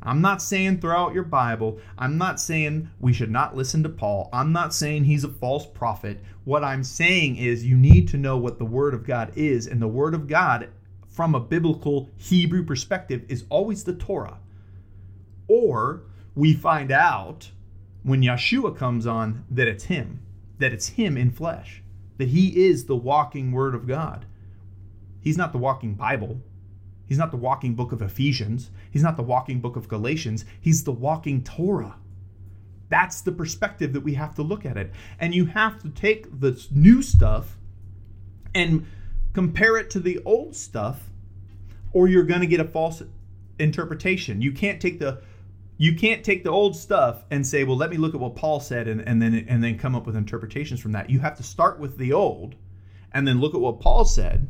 I'm not saying throw out your Bible. I'm not saying we should not listen to Paul. I'm not saying he's a false prophet. What I'm saying is you need to know what the Word of God is. And the Word of God, from a biblical Hebrew perspective, is always the Torah. Or we find out when Yeshua comes on that it's him, that it's him in flesh, that he is the walking Word of God. He's not the walking Bible. He's not the walking book of Ephesians. He's not the walking book of Galatians. He's the walking Torah. That's the perspective that we have to look at it. And you have to take the new stuff and compare it to the old stuff, or you're going to get a false interpretation. You can't take the you can't take the old stuff and say, well, let me look at what Paul said and, and then and then come up with interpretations from that. You have to start with the old and then look at what Paul said.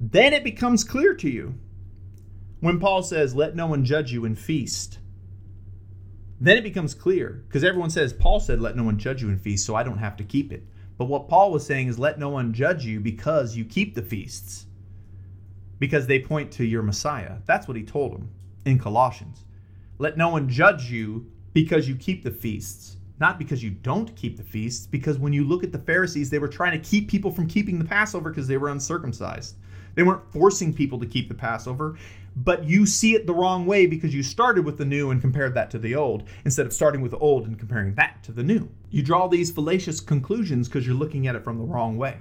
Then it becomes clear to you. When Paul says, let no one judge you in feast, then it becomes clear, because everyone says, Paul said, let no one judge you in feast, so I don't have to keep it. But what Paul was saying is, let no one judge you because you keep the feasts, because they point to your Messiah. That's what he told them in Colossians. Let no one judge you because you keep the feasts. Not because you don't keep the feasts, because when you look at the Pharisees, they were trying to keep people from keeping the Passover because they were uncircumcised. They weren't forcing people to keep the Passover, but you see it the wrong way because you started with the new and compared that to the old, instead of starting with the old and comparing that to the new. You draw these fallacious conclusions because you're looking at it from the wrong way.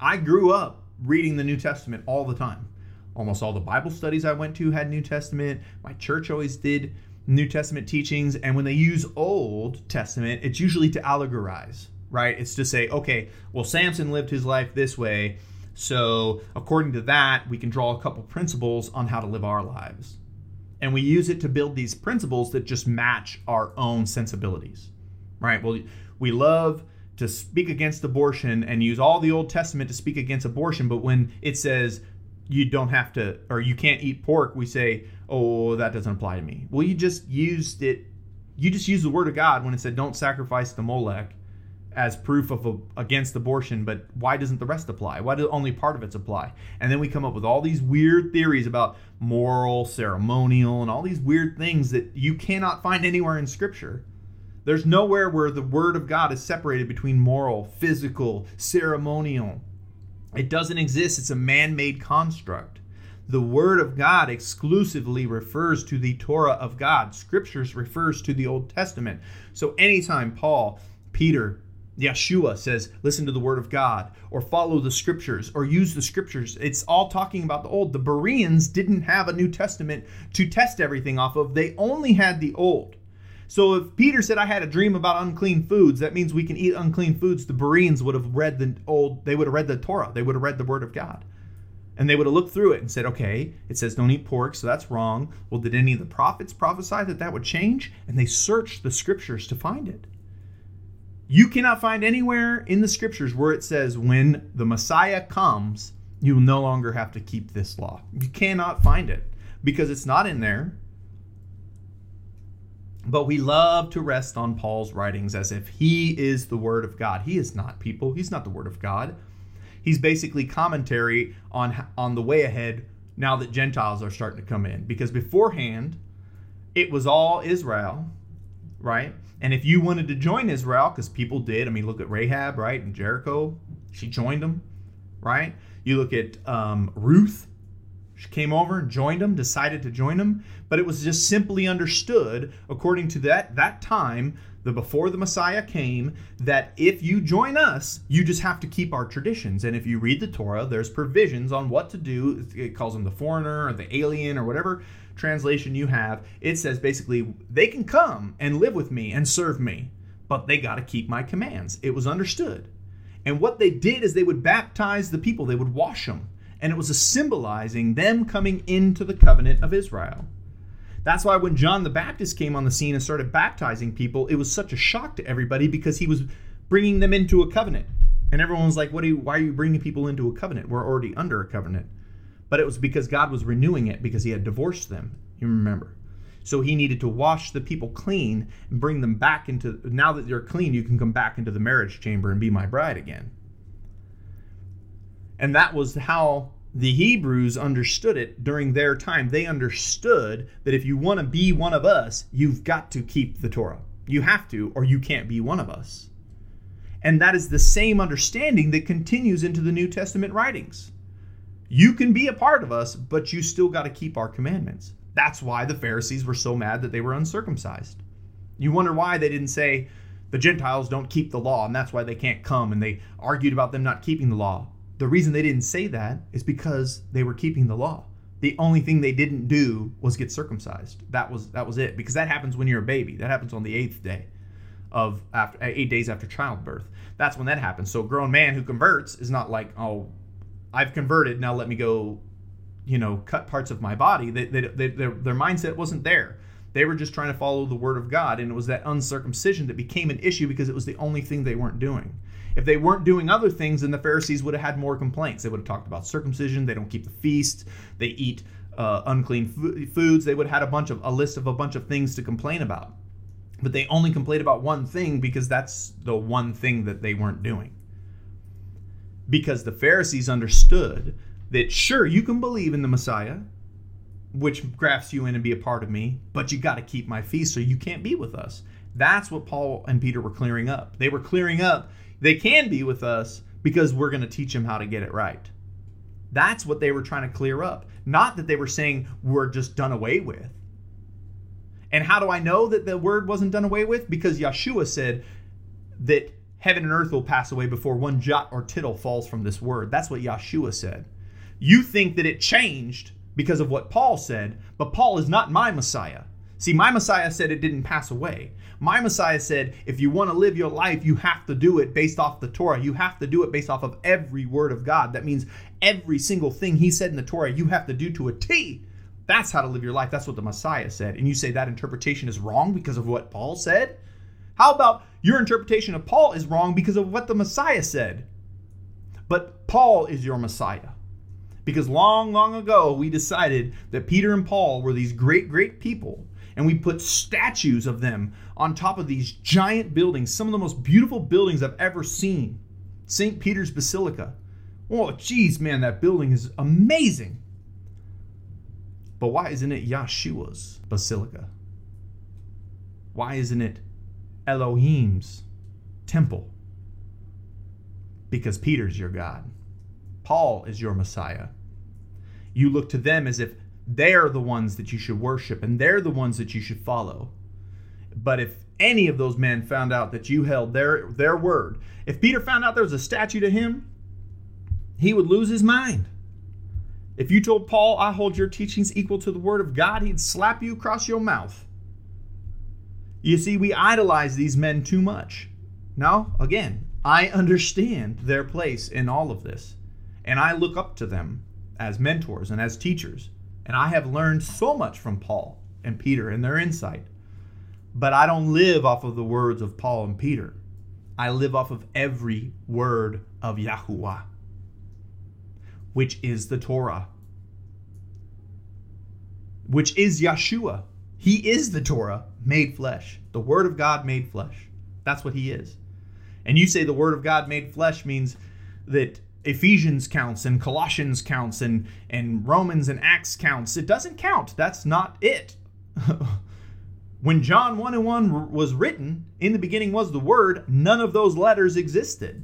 I grew up reading the New Testament all the time. Almost all the Bible studies I went to had New Testament. My church always did New Testament teachings, and when they use Old Testament, it's usually to allegorize, right? It's to say, okay, well, Samson lived his life this way, so according to that, we can draw a couple principles on how to live our lives. And we use it to build these principles that just match our own sensibilities, right? Well, we love to speak against abortion and use all the Old Testament to speak against abortion, but when it says you don't have to, or you can't eat pork, we say, oh, that doesn't apply to me. Well, you just used it, you just used the word of God when it said don't sacrifice to Molech as proof of a, against abortion, but why doesn't the rest apply? Why does only part of it apply? And then we come up with all these weird theories about moral, ceremonial, and all these weird things that you cannot find anywhere in Scripture. There's nowhere where the word of God is separated between moral, physical, ceremonial. It doesn't exist. It's a man-made construct. The Word of God exclusively refers to the Torah of God. Scriptures refers to the Old Testament. So anytime Paul, Peter, Yeshua says, listen to the Word of God, or follow the Scriptures, or use the Scriptures, it's all talking about the Old. The Bereans didn't have a New Testament to test everything off of. They only had the Old. So if Peter said, I had a dream about unclean foods, that means we can eat unclean foods. The Bereans would have read the old, they would have read the Torah. They would have read the Word of God. And they would have looked through it and said, okay, it says don't eat pork, so that's wrong. Well, did any of the prophets prophesy that that would change? And they searched the Scriptures to find it. You cannot find anywhere in the Scriptures where it says when the Messiah comes, you will no longer have to keep this law. You cannot find it because it's not in there. But we love to rest on Paul's writings as if he is the Word of God. He is not, people. He's not the Word of God. He's basically commentary on, on the way ahead now that Gentiles are starting to come in. Because beforehand, it was all Israel, right? And if you wanted to join Israel, because people did. I mean, look at Rahab, right? And Jericho, she joined them, right? You look at um, Ruth. She came over and joined them, decided to join them, but it was just simply understood, according to that that time, the before the Messiah came, that if you join us, you just have to keep our traditions. And if you read the Torah, there's provisions on what to do. It calls them the foreigner or the alien or whatever translation you have. It says basically, they can come and live with me and serve me, but they got to keep my commands. It was understood. And what they did is they would baptize the people. They would wash them. And it was a symbolizing them coming into the covenant of Israel. That's why when John the Baptist came on the scene and started baptizing people, it was such a shock to everybody because he was bringing them into a covenant. And everyone was like, "What are you, why are you bringing people into a covenant? We're already under a covenant." But it was because God was renewing it because he had divorced them. You remember. So he needed to wash the people clean and bring them back into, now that you're clean, you can come back into the marriage chamber and be my bride again. And that was how the Hebrews understood it during their time. They understood that if you want to be one of us, you've got to keep the Torah. You have to, or you can't be one of us. And that is the same understanding that continues into the New Testament writings. You can be a part of us, but you still got to keep our commandments. That's why the Pharisees were so mad that they were uncircumcised. You wonder why they didn't say the Gentiles don't keep the law, and that's why they can't come, and they argued about them not keeping the law. The reason they didn't say that is because they were keeping the law. The only thing they didn't do was get circumcised. That was that was it. Because that happens when you're a baby. That happens on the eighth day of after eight days after childbirth. That's when that happens. So a grown man who converts is not like, oh, I've converted. Now let me go, you know, cut parts of my body. They, they, they, their, their mindset wasn't there. They were just trying to follow the Word of God, and it was that uncircumcision that became an issue because it was the only thing they weren't doing. If they weren't doing other things, then the Pharisees would have had more complaints. They would have talked about circumcision. They don't keep the feast. They eat uh, unclean f- foods. They would have had a bunch of a list of a bunch of things to complain about. But they only complained about one thing because that's the one thing that they weren't doing. Because the Pharisees understood that, sure, you can believe in the Messiah, which grafts you in and be a part of me, but you got to keep my feast, so you can't be with us. That's what Paul and Peter were clearing up. They were clearing up. They can be with us because we're going to teach them how to get it right. That's what they were trying to clear up. Not that they were saying we're just done away with. And how do I know that the word wasn't done away with? Because Yeshua said that heaven and earth will pass away before one jot or tittle falls from this word. That's what Yeshua said. You think that it changed because of what Paul said, but Paul is not my Messiah. See, my Messiah said it didn't pass away. My Messiah said, if you want to live your life, you have to do it based off the Torah. You have to do it based off of every word of God. That means every single thing he said in the Torah, you have to do to a T. That's how to live your life. That's what the Messiah said. And you say that interpretation is wrong because of what Paul said? How about your interpretation of Paul is wrong because of what the Messiah said? But Paul is your Messiah. Because long, long ago, we decided that Peter and Paul were these great, great people. And we put statues of them on top of these giant buildings, some of the most beautiful buildings I've ever seen. Saint Peter's Basilica. Oh, geez, man, that building is amazing. But why isn't it Yahshua's Basilica? Why isn't it Elohim's temple? Because Peter's your God. Paul is your Messiah. You look to them as if they're the ones that you should worship, and they're the ones that you should follow. But if any of those men found out that you held their their word, if Peter found out there was a statue to him, he would lose his mind. If you told Paul, I hold your teachings equal to the word of God, he'd slap you across your mouth. You see, we idolize these men too much. Now, again, I understand their place in all of this, and I look up to them as mentors and as teachers. And I have learned so much from Paul and Peter and their insight. But I don't live off of the words of Paul and Peter. I live off of every word of Yahuwah, which is the Torah, which is Yeshua. He is the Torah made flesh, the word of God made flesh. That's what he is. And you say the word of God made flesh means that Ephesians counts and Colossians counts and, and Romans and Acts counts. It doesn't count. That's not it. When John one and one was written, in the beginning was the word, none of those letters existed.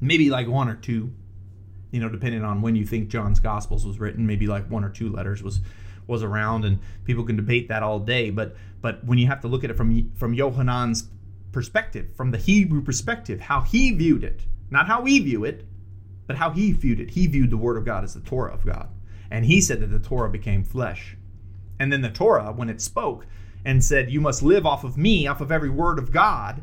Maybe like one or two, you know, depending on when you think John's Gospels was written, maybe like one or two letters was was around, and people can debate that all day. But but when you have to look at it from, from Yohanan's perspective, from the Hebrew perspective, how he viewed it, not how we view it, but how he viewed it. He viewed the word of God as the Torah of God. And he said that the Torah became flesh. And then the Torah, when it spoke and said, you must live off of me, off of every word of God,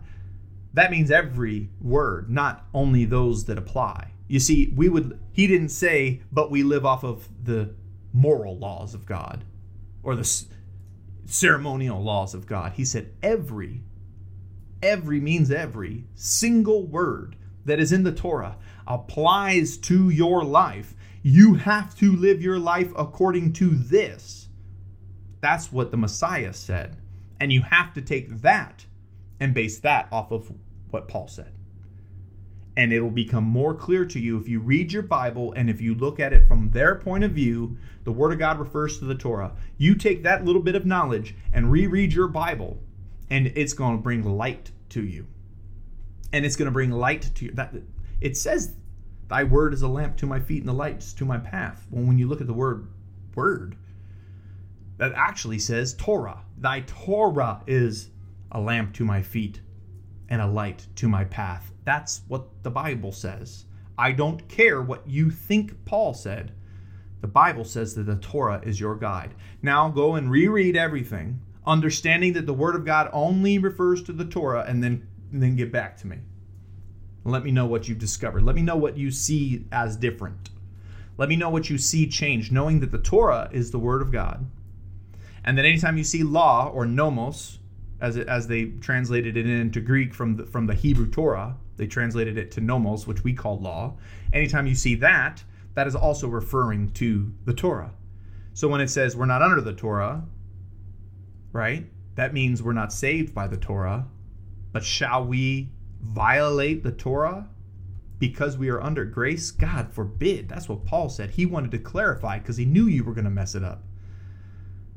that means every word, not only those that apply. You see, we would, he didn't say, but we live off of the moral laws of God or the ceremonial laws of God. He said every, every means every single word that is in the Torah applies to your life. You have to live your life according to this. That's what the Messiah said. And you have to take that and base that off of what Paul said. And it'll become more clear to you if you read your Bible and if you look at it from their point of view. The Word of God refers to the Torah. You take that little bit of knowledge and reread your Bible, and it's going to bring light to you. And it's going to bring light to you. That, it says, thy word is a lamp to my feet and the lights to my path. Well, when you look at the word, word, that actually says Torah. Thy Torah is a lamp to my feet and a light to my path. That's what the Bible says. I don't care what you think Paul said. The Bible says that the Torah is your guide. Now go and reread everything, understanding that the word of God only refers to the Torah, and then And then get back to me. Let me know what you've discovered. Let me know what you see as different. Let me know what you see change, knowing that the Torah is the word of God. And then anytime you see law or nomos, as it, as they translated it into Greek from the, from the Hebrew Torah, they translated it to nomos, which we call law. Anytime you see that, that is also referring to the Torah. So when it says we're not under the Torah, right? That means we're not saved by the Torah. But shall we violate the Torah because we are under grace? God forbid. That's what Paul said. He wanted to clarify because he knew you were going to mess it up.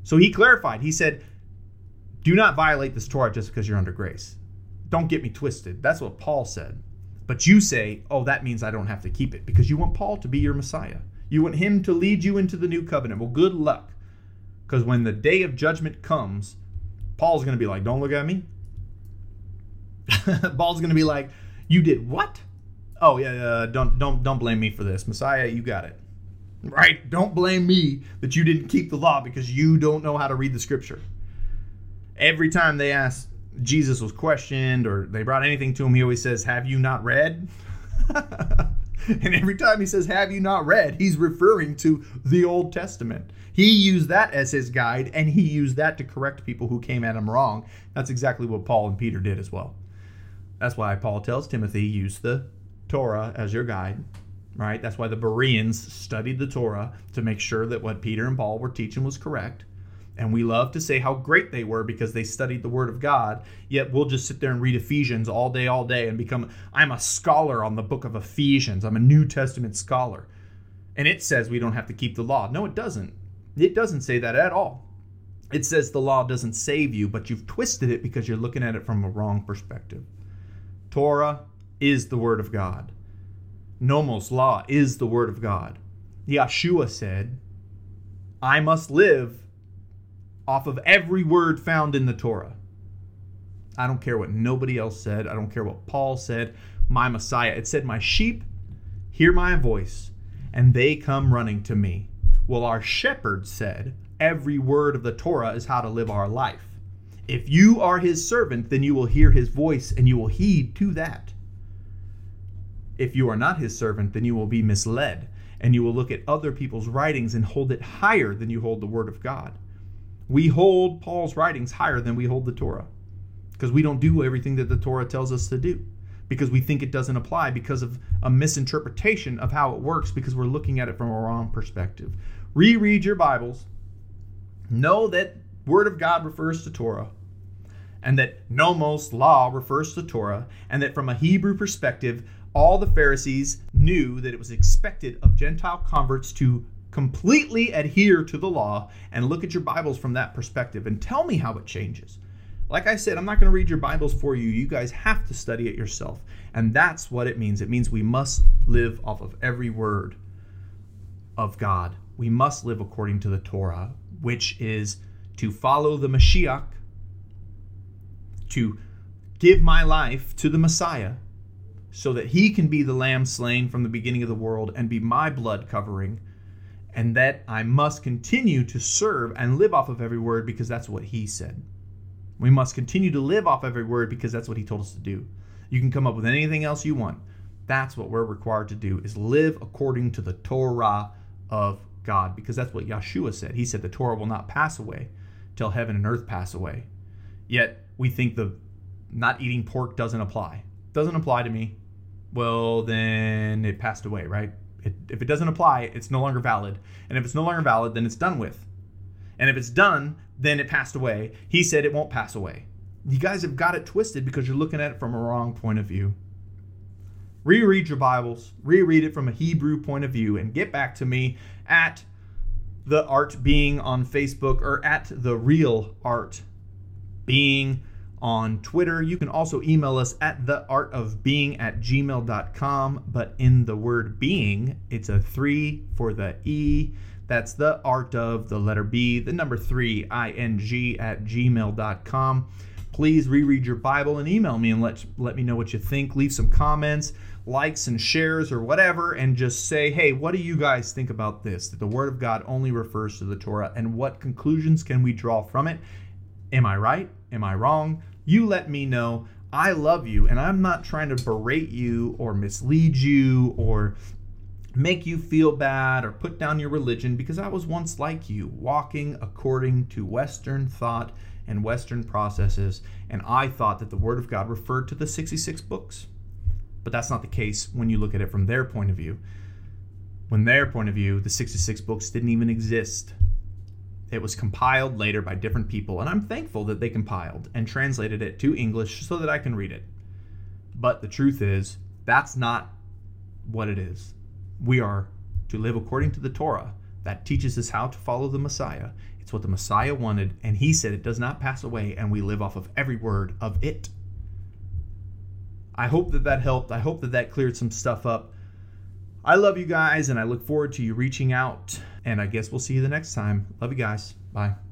So he clarified. He said, Do not violate this Torah just because you're under grace. Don't get me twisted. That's what Paul said. But you say, oh, that means I don't have to keep it, because you want Paul to be your Messiah. You want him to lead you into the new covenant. Well, good luck, because when the day of judgment comes, Paul's going to be like, don't look at me. Paul's going to be like, you did what? Oh, yeah, uh, don't, don't, don't blame me for this. Messiah, you got it. Right? Don't blame me that you didn't keep the law because you don't know how to read the scripture. Every time they asked, Jesus was questioned or they brought anything to him, he always says, have you not read? And every time he says, have you not read, he's referring to the Old Testament. He used that as his guide, and he used that to correct people who came at him wrong. That's exactly what Paul and Peter did as well. That's why Paul tells Timothy, use the Torah as your guide, right? That's why the Bereans studied the Torah to make sure that what Peter and Paul were teaching was correct. And we love to say how great they were because they studied the Word of God, yet we'll just sit there and read Ephesians all day, all day, and become, I'm a scholar on the book of Ephesians. I'm a New Testament scholar. And it says we don't have to keep the law. No, it doesn't. It doesn't say that at all. It says the law doesn't save you, but you've twisted it because you're looking at it from a wrong perspective. Torah is the Word of God. Nomos, law, is the Word of God. Yeshua said, I must live off of every word found in the Torah. I don't care what nobody else said. I don't care what Paul said. My Messiah. It said, my sheep hear my voice, and they come running to me. Well, our shepherd said, every word of the Torah is how to live our life. If you are his servant, then you will hear his voice, and you will heed to that. If you are not his servant, then you will be misled, and you will look at other people's writings and hold it higher than you hold the Word of God. We hold Paul's writings higher than we hold the Torah because we don't do everything that the Torah tells us to do because we think it doesn't apply because of a misinterpretation of how it works because we're looking at it from a wrong perspective. Reread your Bibles. Know that Word of God refers to Torah and that nomos, law, refers to Torah and that from a Hebrew perspective, all the Pharisees knew that it was expected of Gentile converts to completely adhere to the law and look at your Bibles from that perspective and tell me how it changes. Like I said, I'm not going to read your Bibles for you. You guys have to study it yourself. And that's what it means. It means we must live off of every word of God. We must live according to the Torah, which is to follow the Mashiach, to give my life to the Messiah so that he can be the lamb slain from the beginning of the world and be my blood covering, and that I must continue to serve and live off of every word because that's what he said. We must continue to live off every word because that's what he told us to do. You can come up with anything else you want. That's what we're required to do, is live according to the Torah of God because that's what Yahshua said. He said the Torah will not pass away till heaven and earth pass away. Yet we think the not eating pork doesn't apply. Doesn't apply to me. Well, then it passed away, right? It, if it doesn't apply, it's no longer valid. And if it's no longer valid, then it's done with. And if it's done, then it passed away. He said it won't pass away. You guys have got it twisted because you're looking at it from a wrong point of view. Reread your Bibles. Reread it from a Hebrew point of view. And get back to me at The Art Being on Facebook or at The Real Art Being on Twitter. You can also email us at the art of being at gmail dot com, but in the word being, it's a three for the E. That's the art of the letter B, the number three, I N G at gmail dot com. Please reread your Bible and email me and let, let me know what you think. Leave some comments, likes and shares or whatever, and just say, hey, what do you guys think about this? That the Word of God only refers to the Torah, and what conclusions can we draw from it? Am I right? Am I wrong? You let me know. I love you, and I'm not trying to berate you or mislead you or make you feel bad or put down your religion because I was once like you, walking according to Western thought and Western processes, and I thought that the Word of God referred to the sixty-six books. But that's not the case when you look at it from their point of view. When their point of view, the sixty-six books didn't even exist. It was compiled later by different people, and I'm thankful that they compiled and translated it to English so that I can read it. But the truth is, that's not what it is. We are to live according to the Torah. That teaches us how to follow the Messiah. It's what the Messiah wanted, and he said it does not pass away, and we live off of every word of it. I hope that that helped. I hope that that cleared some stuff up. I love you guys, and I look forward to you reaching out, and I guess we'll see you the next time. Love you guys. Bye.